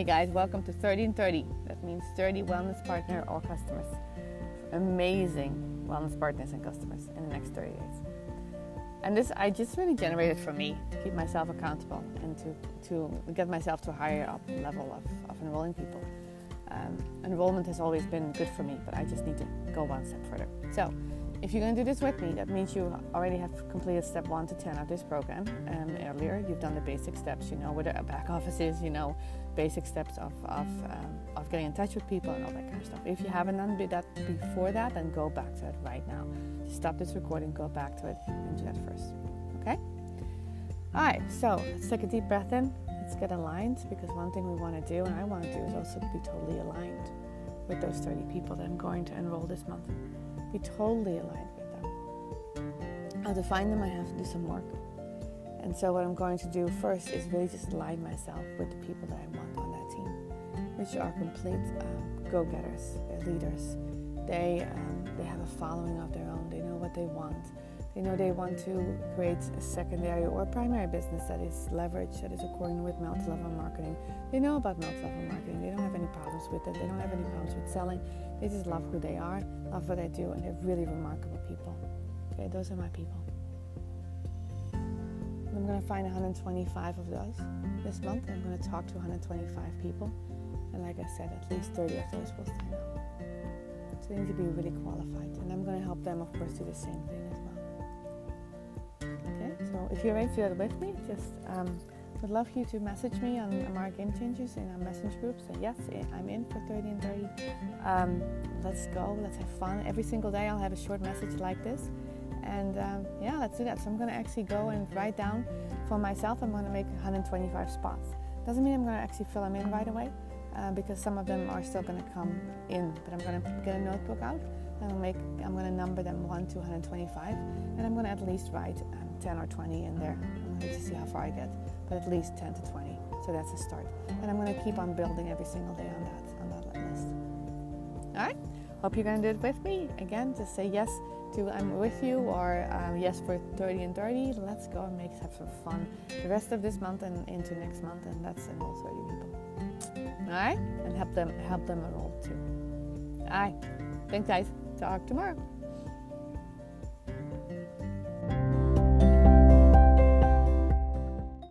Hey guys, welcome to 30 in 30. That means 30 wellness partner or customers. Amazing wellness partners and customers in the next 30 days. And this I just really generated for me to keep myself accountable and to get myself to a higher up level of enrolling people. Enrollment has always been good for me, but I just need to go one step further. So if you're going to do this with me, that means you already have completed step 1 to 10 of this program. Earlier, you've done the basic steps. You know what a back office is, you know basic steps of getting in touch with people and all that kind of stuff. If you haven't done that before that, then go back to it right now. Just stop this recording, go back to it, and do that first. Okay? All right, so let's take a deep breath in. Let's get aligned, because one thing we want to do, and I want to do, is also be totally aligned with those 30 people that I'm going to enroll this month. Be totally aligned with them. Now to find them, I have to do some work. And so what I'm going to do first is really just align myself with the people that I want on that team, which are complete go-getters. They're leaders. They have a following of their own. They know what they want. They know they want to create a secondary or primary business that is leveraged, that is according with multi-level marketing. They know about multi-level marketing. They don't have any problems with it. They don't have any problems with selling. They just love who they are, love what they do, and they're really remarkable people. Okay, those are my people. I'm going to find 125 of those this month. I'm going to talk to 125 people. And like I said, at least 30 of those will sign up. So they need to be really qualified. And I'm going to help them, of course, do the same thing as well. Okay, so if you're ready to do that with me, just would love you to message me on Amara Game Changers in our message group. Say, yes, I'm in for 30 and 30. Let's go. Let's have fun. Every single day I'll have a short message like this. And yeah, let's do that. So I'm going to actually go and write down for myself. I'm going to make 125 spots. Doesn't mean I'm going to actually fill them in right away, because some of them are still going to come in. But I'm going to get a notebook out. And I'm going to number them 1 to 125. And I'm going to at least write 10 or 20 in there. I'm going to see how far I get. But at least 10 to 20. So that's a start. And I'm going to keep on building every single day on that list. All right? Hope you're going to do it with me. Again, just say yes to I'm with you, or yes for 30 and 30. Let's go and have some fun the rest of this month and into next month, and let's enroll 30 people. All right? And help them enroll too. All right. Thanks, guys. Talk tomorrow.